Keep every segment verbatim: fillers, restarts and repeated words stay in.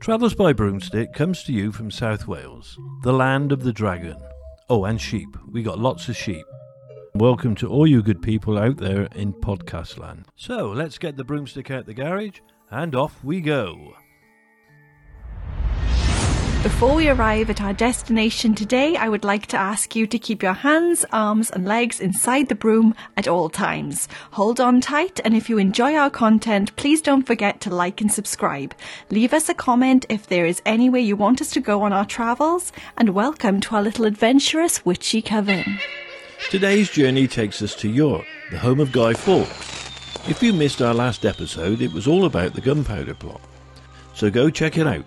Travels by Broomstick comes to you from South Wales, the land of the dragon. Oh, and sheep. We got lots of sheep. Welcome to all you good people out there in podcast land. So, let's get the broomstick out the garage, and off we go. Before we arrive at our destination today, I would like to ask you to keep your hands, arms and legs inside the broom at all times. Hold on tight, and if you enjoy our content, please don't forget to like and subscribe. Leave us a comment if there is anywhere you want us to go on our travels, and welcome to our little adventurous witchy coven. Today's journey takes us to York, the home of Guy Fawkes. If you missed our last episode, it was all about the gunpowder plot, so go check it out.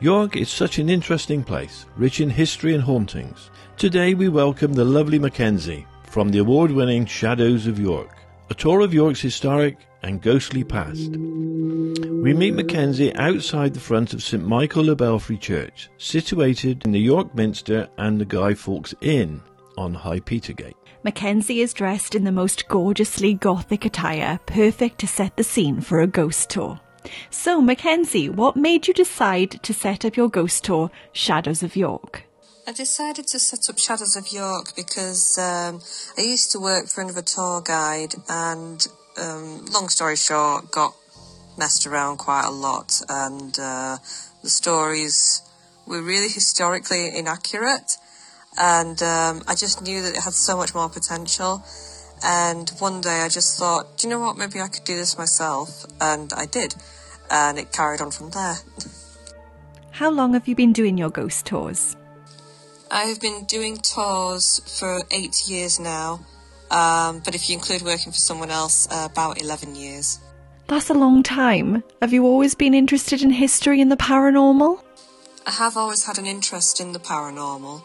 York is such an interesting place, rich in history and hauntings. Today we welcome the lovely Mackenzie from the award-winning Shadows of York, a tour of York's historic and ghostly past. We meet Mackenzie outside the front of St Michael le Belfry Church, situated in the York Minster and the Guy Fawkes Inn on High Petergate. Mackenzie is dressed in the most gorgeously gothic attire, perfect to set the scene for a ghost tour. So, Mackenzie, what made you decide to set up your ghost tour, Shadows of York? I decided to set up Shadows of York because um, I used to work for another tour guide and, um, long story short, got messed around quite a lot, and uh, the stories were really historically inaccurate, and um, I just knew that it had so much more potential. And one day I just thought, do you know what, maybe I could do this myself, and I did, and it carried on from there. How long have you been doing your ghost tours? I have been doing tours for eight years now, um, but if you include working for someone else, uh, about eleven years. That's a long time. Have you always been interested in history and the paranormal? I have always had an interest in the paranormal.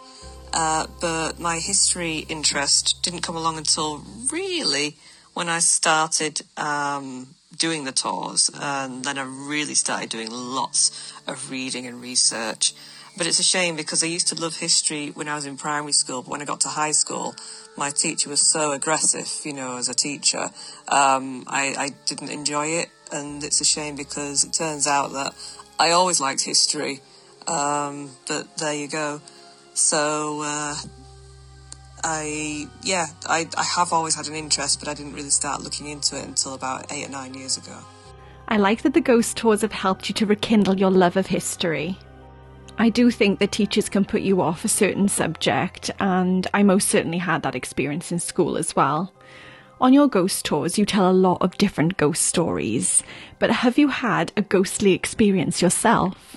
Uh, but my history interest didn't come along until really when I started um, doing the tours, and then I really started doing lots of reading and research. But it's a shame because I used to love history when I was in primary school, but when I got to high school, my teacher was so aggressive, you know, as a teacher, um, I, I didn't enjoy it, and it's a shame because it turns out that I always liked history, um, but there you go. So, uh, I, yeah, I, I have always had an interest, but I didn't really start looking into it until about eight or nine years ago. I like that the ghost tours have helped you to rekindle your love of history. I do think that teachers can put you off a certain subject, and I most certainly had that experience in school as well. On your ghost tours, you tell a lot of different ghost stories, but have you had a ghostly experience yourself?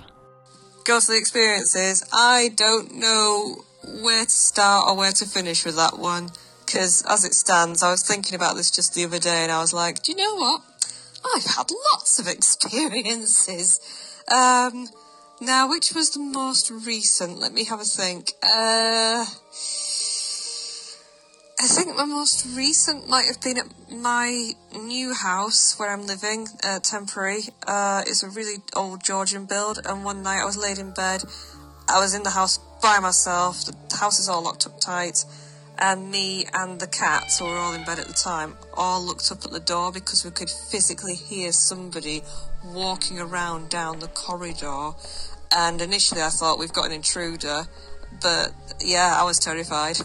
Ghostly experiences. I don't know where to start or where to finish with that one, because as it stands, I was thinking about this just the other day, and I was like, do you know what? I've had lots of experiences. Um, now, which was the most recent? Let me have a think. Uh, I think my most recent might have been at my new house where I'm living, uh, temporary. Uh, it's a really old Georgian build, and one night I was laid in bed. I was in the house by myself, the house is all locked up tight, and me and the cat, so we were all in bed at the time, all looked up at the door because we could physically hear somebody walking around down the corridor. And initially I thought, we've got an intruder, but yeah, I was terrified.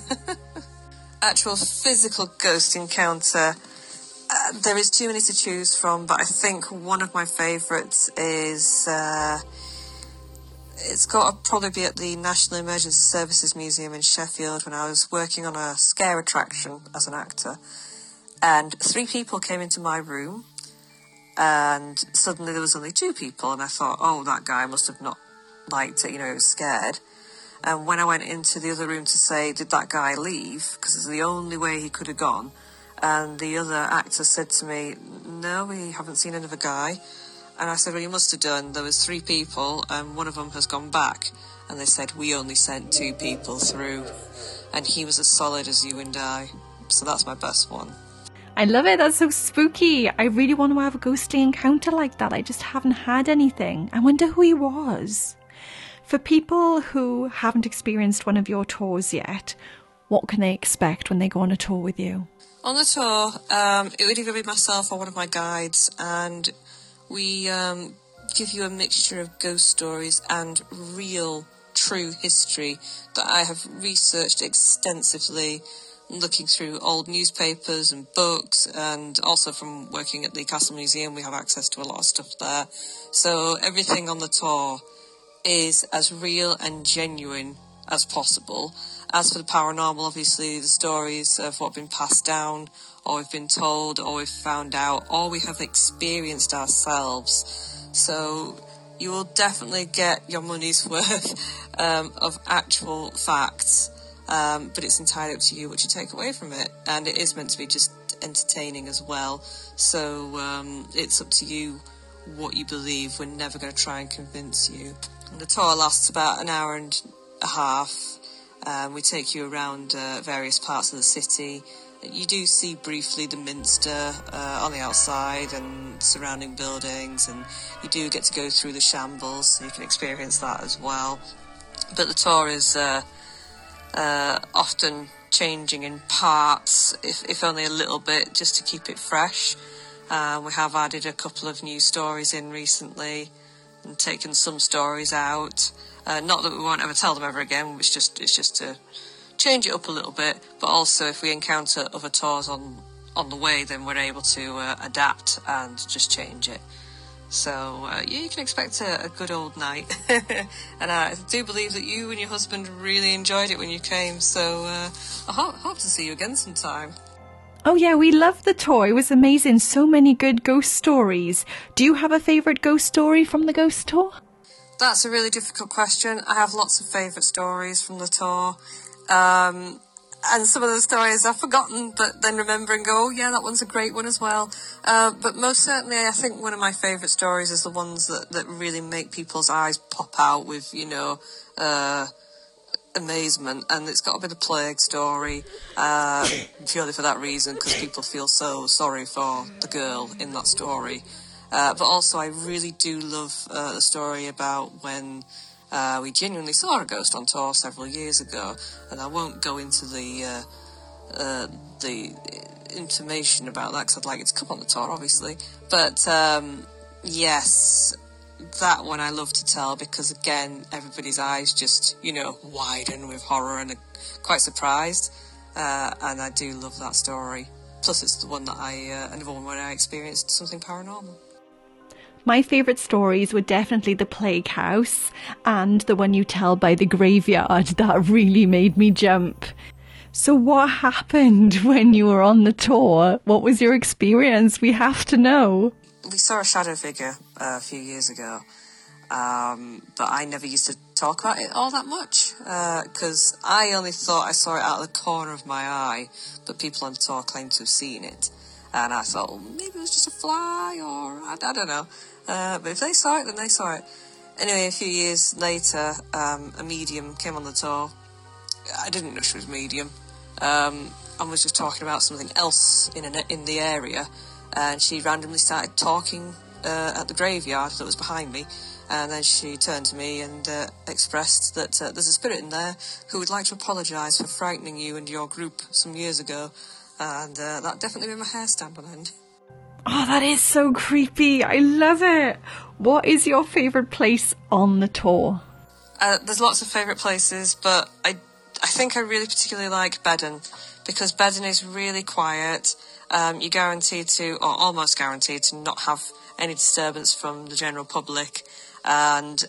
Actual physical ghost encounter, uh, there is too many to choose from, but I think one of my favourites is, uh, it's got to probably be at the National Emergency Services Museum in Sheffield when I was working on a scare attraction as an actor, and three people came into my room, and suddenly there was only two people, and I thought, oh, that guy must have not liked it, you know, he was scared. And when I went into the other room to say, did that guy leave? Because it's the only way he could have gone. And the other actor said to me, no, we haven't seen another guy. And I said, well, you must have done. There was three people, and one of them has gone back. And they said, we only sent two people through. And he was as solid as you and I. So that's my best one. I love it. That's so spooky. I really want to have a ghostly encounter like that. I just haven't had anything. I wonder who he was. For people who haven't experienced one of your tours yet, what can they expect when they go on a tour with you? On the tour, um, it would either be myself or one of my guides, and we um, give you a mixture of ghost stories and real, true history that I have researched extensively, looking through old newspapers and books, and also from working at the Castle Museum, we have access to a lot of stuff there. So everything on the tour is as real and genuine as possible. As for the paranormal, obviously the stories of what have been passed down, or we've been told, or we've found out, or we have experienced ourselves. So you will definitely get your money's worth um, of actual facts. Um, but it's entirely up to you what you take away from it. And it is meant to be just entertaining as well. So um, it's up to you what you believe. We're never going to try and convince you. And the tour lasts about an hour and a half. Um, we take you around uh, various parts of the city. You do see briefly the Minster uh, on the outside and surrounding buildings. And you do get to go through the Shambles, so you can experience that as well. But the tour is... Uh, Uh, often changing in parts, if, if only a little bit, just to keep it fresh. Uh, we have added a couple of new stories in recently and taken some stories out. Uh, not that we won't ever tell them ever again, it's just it's just to change it up a little bit, but also if we encounter other tours on, on the way, then we're able to uh, adapt and just change it. So, uh, yeah, you can expect a, a good old night. And I do believe that you and your husband really enjoyed it when you came, so uh, I hope, hope to see you again sometime. Oh, yeah, we loved the tour. It was amazing. So many good ghost stories. Do you have a favourite ghost story from the ghost tour? That's a really difficult question. I have lots of favourite stories from the tour. Um... And some of the stories I've forgotten, but then remember and go, oh yeah, that one's a great one as well. Uh, but most certainly, I think one of my favourite stories is the ones that, that really make people's eyes pop out with, you know, uh, amazement. And it's got to be the plague story, uh, purely for that reason, because people feel so sorry for the girl in that story. Uh, but also, I really do love uh, the story about when... Uh, we genuinely saw a ghost on tour several years ago, and I won't go into the uh, uh, the information about that because I'd like it to come on the tour, obviously. But um, yes, that one I love to tell because, again, everybody's eyes just, you know, widen with horror and are quite surprised. Uh, and I do love that story. Plus, it's the one that I, uh, another one where I experienced something paranormal. My favourite stories were definitely the Plague House and the one you tell by the graveyard. That really made me jump. So what happened when you were on the tour? What was your experience? We have to know. We saw a shadow figure uh, a few years ago, um, but I never used to talk about it all that much because uh, I only thought I saw it out of the corner of my eye, but people on the tour claimed to have seen it. And I thought, well, maybe it was just a fly or I, I don't know. Uh, but if they saw it, then they saw it. Anyway, a few years later, um, a medium came on the tour. I didn't know she was a medium. Um, and was just talking about something else in an, in the area. And she randomly started talking uh, at the graveyard that was behind me. And then she turned to me and uh, expressed that uh, there's a spirit in there who would like to apologise for frightening you and your group some years ago. And uh, that definitely made my hair stand on end. Oh, that is so creepy. I love it. What is your favourite place on the tour? Uh, there's lots of favourite places, but I I think I really particularly like Bedern, because Bedern is really quiet. Um, you're guaranteed to, or almost guaranteed, to not have any disturbance from the general public. And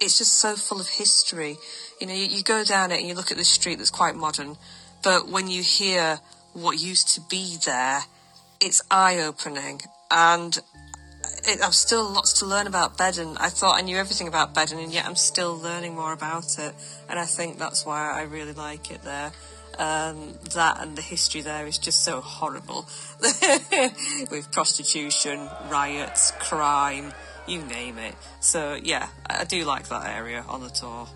it's just so full of history. You know, you, you go down it and you look at this street that's quite modern, but when you hear what used to be there, it's eye-opening, and it, I've still lots to learn about Bedern. I thought I knew everything about Bedern, and yet I'm still learning more about it, and I think that's why I really like it there. Um, that and the history there is just so horrible, with prostitution, riots, crime, you name it. So yeah, I do like that area on the tour.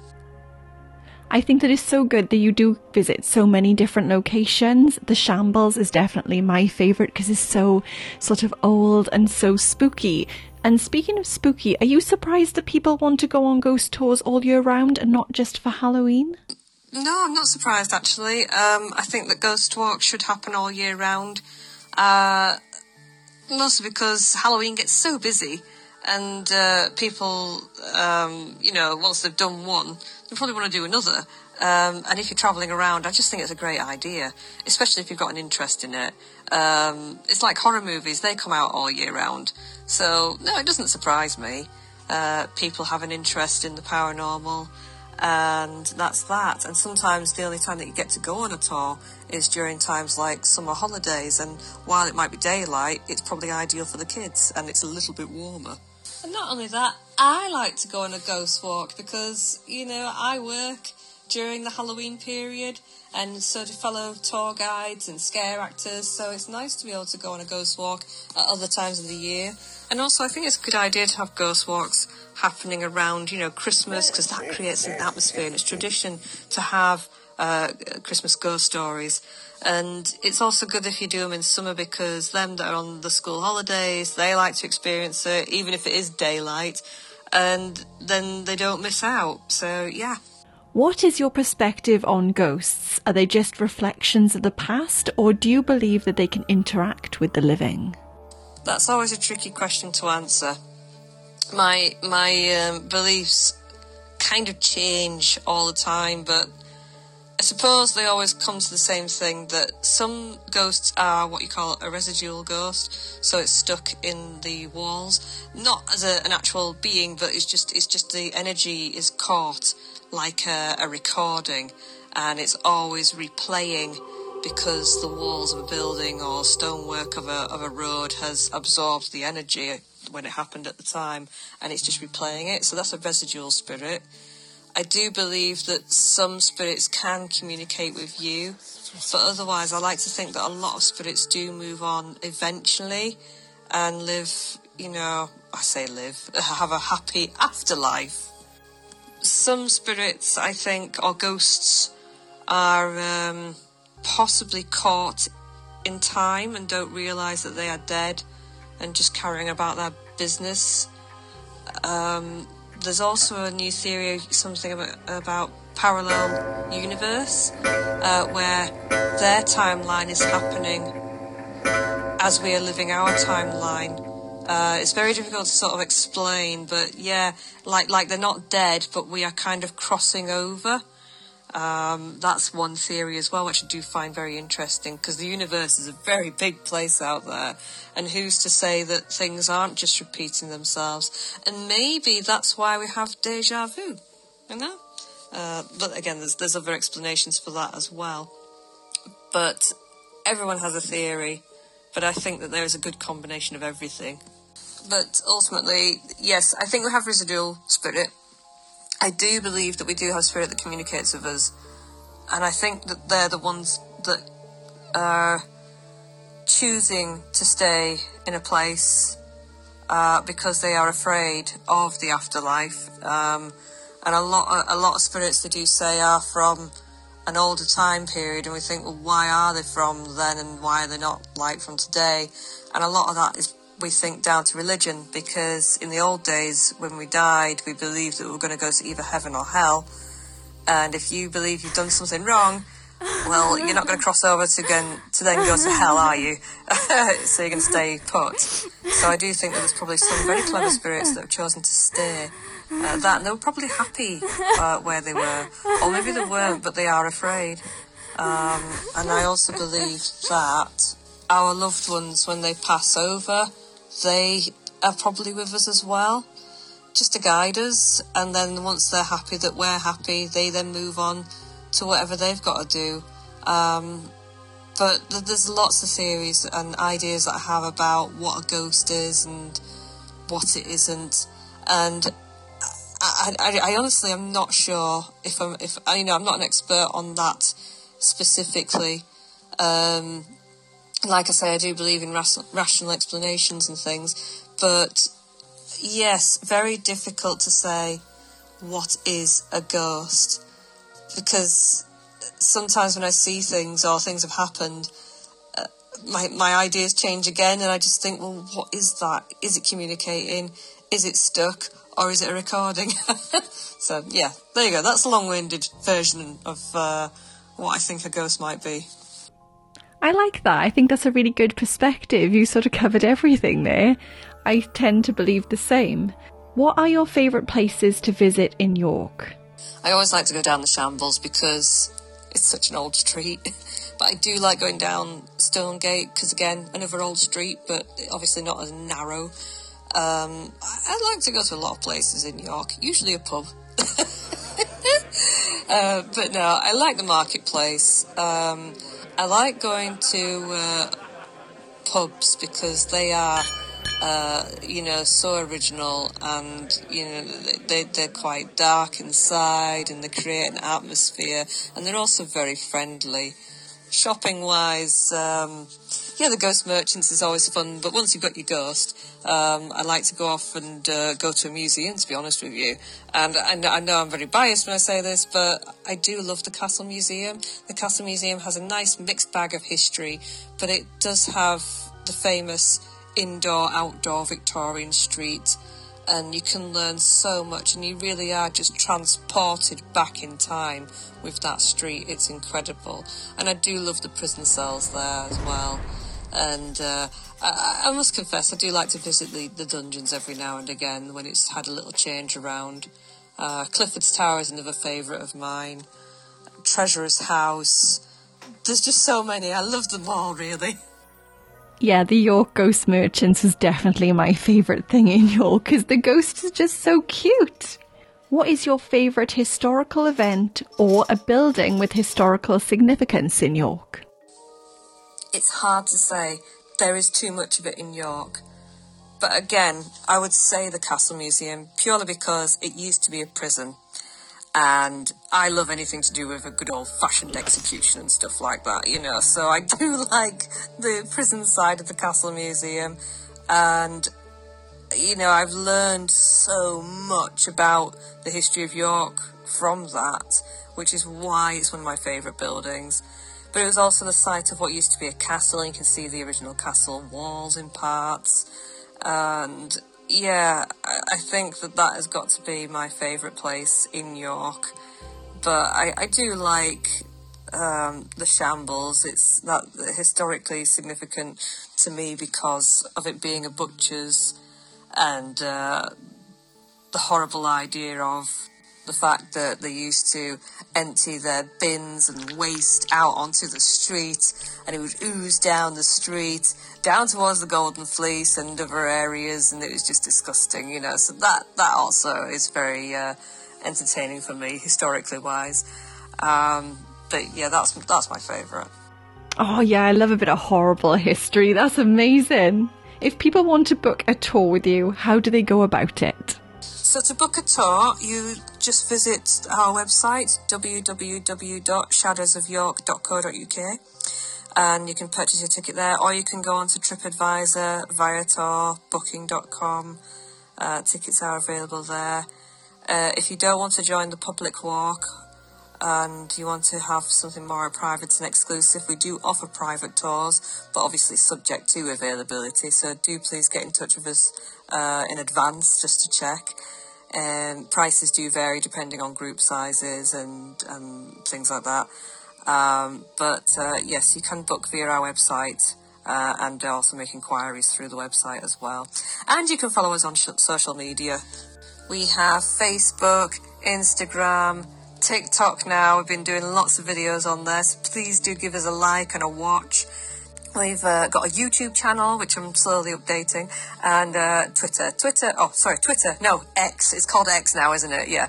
I think that it's so good that you do visit so many different locations. The Shambles is definitely my favourite because it's so sort of old and so spooky. And speaking of spooky, are you surprised that people want to go on ghost tours all year round and not just for Halloween? No, I'm not surprised, actually. Um, I think that ghost walks should happen all year round. Uh, mostly because Halloween gets so busy, and uh, people, um, you know, once they've done one, they probably want to do another. Um, and if you're travelling around, I just think it's a great idea, especially if you've got an interest in it. Um, it's like horror movies, they come out all year round. So, no, it doesn't surprise me. Uh, people have an interest in the paranormal, and that's that. And sometimes the only time that you get to go on a tour is during times like summer holidays, and while it might be daylight, it's probably ideal for the kids, and it's a little bit warmer. And not only that, I like to go on a ghost walk because, you know, I work during the Halloween period, and so do fellow tour guides and scare actors, so it's nice to be able to go on a ghost walk at other times of the year. And also, I think it's a good idea to have ghost walks happening around, you know, Christmas, because that creates an atmosphere, and it's tradition to have uh, Christmas ghost stories. And it's also good if you do them in summer, because them that are on the school holidays, they like to experience it, even if it is daylight, and then they don't miss out. So, yeah. What is your perspective on ghosts? Are they just reflections of the past, or do you believe that they can interact with the living? That's always a tricky question to answer. My my um, beliefs kind of change all the time, but I suppose they always come to the same thing, that some ghosts are what you call a residual ghost, so it's stuck in the walls, not as a, an actual being, but it's just it's just the energy is caught like a, a recording, and it's always replaying because the walls of a building or stonework of a of a road has absorbed the energy when it happened at the time, and it's just replaying it. So that's a residual spirit. I do believe that some spirits can communicate with you, but otherwise I like to think that a lot of spirits do move on eventually and live, you know, I say live, have a happy afterlife. Some spirits, I think, or ghosts are um, possibly caught in time and don't realise that they are dead and just carrying about their business. Um... There's also a new theory, something about, about parallel universe, uh, where their timeline is happening as we are living our timeline. Uh, it's very difficult to sort of explain, but yeah, like like they're not dead, but we are kind of crossing over. Um, that's one theory as well, which I do find very interesting, because the universe is a very big place out there, and who's to say that things aren't just repeating themselves? And maybe that's why we have déjà vu, you know? Uh, but again, there's, there's other explanations for that as well. But everyone has a theory, but I think that there is a good combination of everything. But ultimately, yes, I think we have residual spirit. I do believe that we do have spirit that communicates with us, and I think that they're the ones that are choosing to stay in a place uh, because they are afraid of the afterlife. Um, and a lot, a lot of spirits, they do say, are from an older time period, and we think, well, why are they from then, and why are they not like from today? And a lot of that is, we think, down to religion, because in the old days when we died, we believed that we were going to go to either heaven or hell, and if you believe you've done something wrong, well, you're not going to cross over to, again, to then go to hell, are you? So you're going to stay put. So I do think that there's probably some very clever spirits that have chosen to stay uh, that, and they were probably happy uh, where they were, or maybe they weren't, but they are afraid. Um, and I also believe that our loved ones, when they pass over, they are probably with us as well, just to guide us. And then once they're happy that we're happy, they then move on to whatever they've got to do. Um, but th- there's lots of theories and ideas that I have about what a ghost is and what it isn't. And I, I, I honestly am not sure if I'm, if you know, I'm not an expert on that specifically. Um, Like I say, I do believe in rational explanations and things, but yes, very difficult to say what is a ghost, because sometimes when I see things or things have happened, uh, my my ideas change again, and I just think, well, what is that? Is it communicating? Is it stuck? or is it a recording? So, yeah, there you go. That's a long-winded version of uh, what I think a ghost might be. I like that. I think that's a really good perspective. You sort of covered everything there. I tend to believe the same. What are your favourite places to visit in York? I always like to go down the Shambles because it's such an old street. But I do like going down Stonegate because, again, another old street, but obviously not as narrow. Um, I like to go to a lot of places in York, usually a pub. uh, but no, I like the marketplace. Um, I like going to uh, pubs because they are, uh, you know, so original, and, you know, they, they're quite dark inside and they create an atmosphere, and they're also very friendly. Shopping-wise, um, yeah, the Ghost Merchants is always fun, but once you've got your ghost, um, I like to go off and uh, go to a museum, to be honest with you. And I know, I know I'm very biased when I say this, but I do love the Castle Museum. The Castle Museum has a nice mixed bag of history, but it does have the famous indoor-outdoor Victorian street, and you can learn so much, and you really are just transported back in time with that street. It's incredible. And I do love the prison cells there as well. And uh, I, I must confess, I do like to visit the, the dungeons every now and again when it's had a little change around. Uh, Clifford's Tower is another favourite of mine. Treasurer's House. There's just so many. I love them all, really. Yeah, the York Ghost Merchants is definitely my favourite thing in York because the ghost is just so cute. What is your favourite historical event or a building with historical significance in York? It's hard to say. There is too much of it in York. But again, I would say the Castle Museum, purely because it used to be a prison. And I love anything to do with a good old-fashioned execution and stuff like that, you know. So I do like the prison side of the Castle Museum. And, you know, I've learned so much about the history of York from that, which is why it's one of my favourite buildings. But it was also the site of what used to be a castle, and you can see the original castle walls in parts. And yeah, I think that that has got to be my favourite place in York. But I, I do like um, the Shambles. It's that historically significant to me because of it being a butcher's, and uh, the horrible idea of the fact that they used to empty their bins and waste out onto the street, and it would ooze down the street, down towards the Golden Fleece and other areas, and it was just disgusting, you know. So that, that also is very uh, entertaining for me, historically wise. Um, but yeah, that's that's my favourite. Oh yeah, I love a bit of horrible history. That's amazing. If people want to book a tour with you, how do they go about it? So to book a tour, you just visit our website, w w w dot shadows of york dot co dot u k, and you can purchase your ticket there, or you can go on to TripAdvisor, Viator, booking dot com. Uh, tickets are available there. Uh, if you don't want to join the public walk and you want to have something more private and exclusive, we do offer private tours, but obviously subject to availability, so do please get in touch with us uh, in advance just to check. Um, prices do vary depending on group sizes and, and things like that. Um, but uh, yes, you can book via our website, uh, and also make inquiries through the website as well. And you can follow us on sh- social media. We have Facebook, Instagram, TikTok now. We've been doing lots of videos on there, so please do give us a like and a watch. We've uh, got a YouTube channel, which I'm slowly updating, and uh, Twitter. Twitter, oh, sorry, Twitter. No, X. It's called X now, isn't it? Yeah.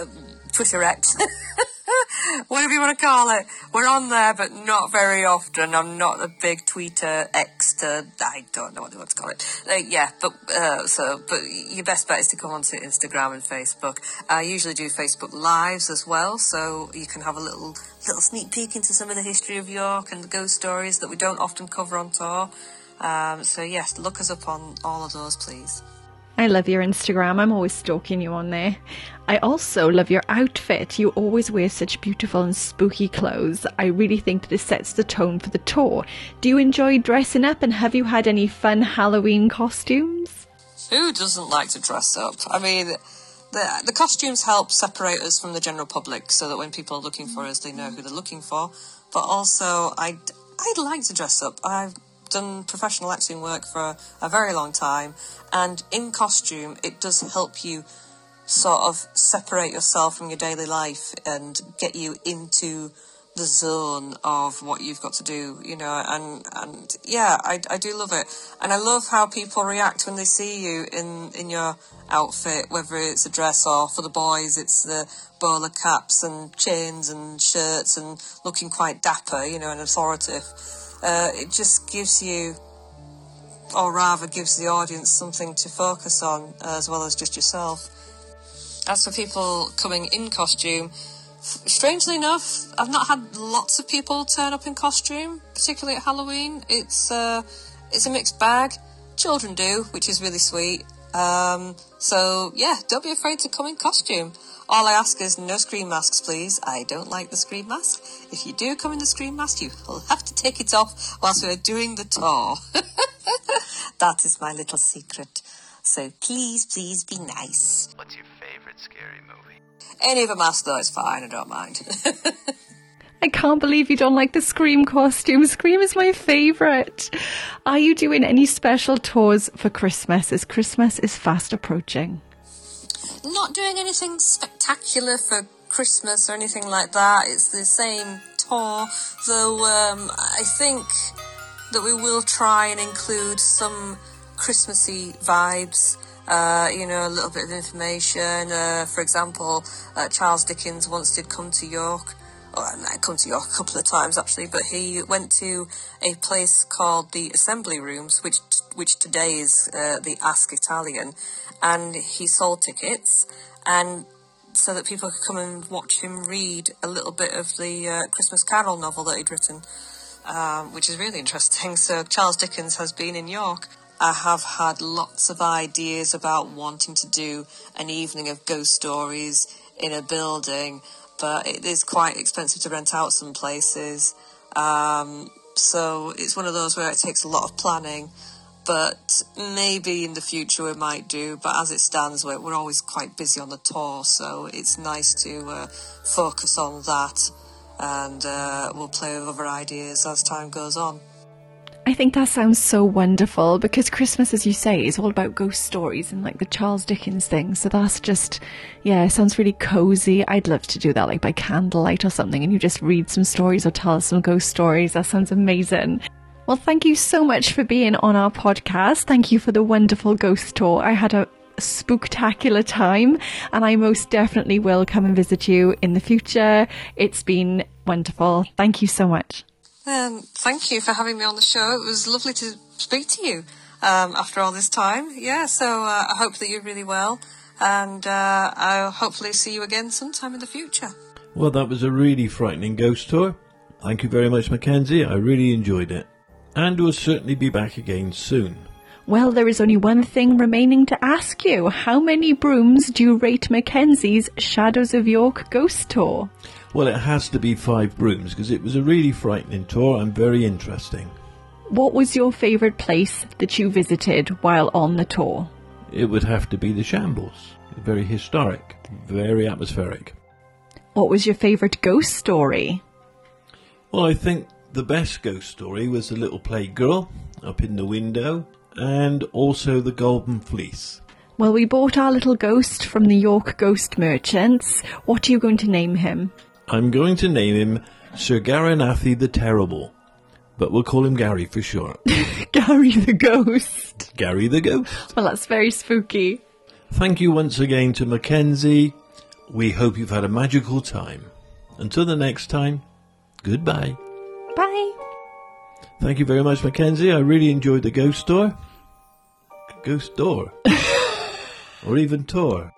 Uh, Twitter X. Whatever you want to call it. We're on there, but not very often. I'm not a big tweeter exter. I don't know what they want to call it. Uh, yeah, but uh, so, but your best bet is to come onto Instagram and Facebook. I usually do Facebook Lives as well, so you can have a little little sneak peek into some of the history of York and the ghost stories that we don't often cover on tour. Um, so yes, look us up on all of those, please. I love your Instagram. I'm always stalking you on there. I also love your outfit. You always wear such beautiful and spooky clothes. I really think that it sets the tone for the tour. Do you enjoy dressing up, and have you had any fun Halloween costumes? Who doesn't like to dress up? I mean, the, the costumes help separate us from the general public so that when people are looking for us, they know who they're looking for. But also, I'd, I'd like to dress up. I've done professional acting work for a very long time, and in costume, it does help you sort of separate yourself from your daily life and get you into the zone of what you've got to do, you know, and, and yeah, I, I do love it. And I love how people react when they see you in, in your outfit, whether it's a dress or for the boys, it's the bowler caps and chains and shirts and looking quite dapper, you know, and authoritative. Uh, it just gives you, or rather gives the audience something to focus on as well as just yourself. As for people coming in costume, strangely enough, I've not had lots of people turn up in costume, particularly at Halloween. It's uh, it's a mixed bag. Children do, which is really sweet. Um, so, yeah, don't be afraid to come in costume. All I ask is no screen masks, please. I don't like the screen mask. If you do come in the screen mask, you will have to take it off whilst we're doing the tour. That is my little secret. So please, please be nice. What's your favourite scary movie? Any of a mask, though, it's fine. I don't mind. I can't believe you don't like the Scream costume. Scream is my favourite. Are you doing any special tours for Christmas, as Christmas is fast approaching? Not doing anything spectacular for Christmas or anything like that. It's the same tour, though um, I think that we will try and include some Christmassy vibes. Uh, you know, a little bit of information. Uh, for example, uh, Charles Dickens once did come to York, or I come to York a couple of times actually, but he went to a place called the Assembly Rooms, which which today is uh, the Ask Italian, and he sold tickets, and so that people could come and watch him read a little bit of the uh, Christmas Carol novel that he'd written, um, which is really interesting. So Charles Dickens has been in York. I have had lots of ideas about wanting to do an evening of ghost stories in a building, but it is quite expensive to rent out some places. Um, so it's one of those where it takes a lot of planning, but maybe in the future we might do. But as it stands, we're, we're always quite busy on the tour, so it's nice to uh, focus on that, and uh, we'll play with other ideas as time goes on. I think that sounds so wonderful, because Christmas, as you say, is all about ghost stories and like the Charles Dickens thing. So that's just, yeah, it sounds really cozy. I'd love to do that, like by candlelight or something, and you just read some stories or tell us some ghost stories. That sounds amazing. Well, thank you so much for being on our podcast. Thank you for the wonderful ghost tour. I had a spooktacular time, and I most definitely will come and visit you in the future. It's been wonderful. Thank you so much. Um, thank you for having me on the show. It was lovely to speak to you um, after all this time. Yeah, so uh, I hope that you're really well, and uh, I'll hopefully see you again sometime in the future. Well, that was a really frightening ghost tour. Thank you very much, Mackenzie. I really enjoyed it. And we'll certainly be back again soon. Well, there is only one thing remaining to ask you. How many brooms do you rate Mackenzie's Shadows of York Ghost Tour? Well, it has to be five brooms, because it was a really frightening tour and very interesting. What was your favourite place that you visited while on the tour? It would have to be the Shambles. Very historic, very atmospheric. What was your favourite ghost story? Well, I think the best ghost story was the little plague girl up in the window, and also the Golden Fleece. Well, we bought our little ghost from the York Ghost Merchants. What are you going to name him? I'm going to name him Sir Garanathy the Terrible, but we'll call him Gary for short. Gary the Ghost. Gary the Ghost. Well, that's very spooky. Thank you once again to Mackenzie. We hope you've had a magical time. Until the next time, goodbye. Bye. Thank you very much, Mackenzie. I really enjoyed the ghost tour. Ghost door. Or even tour.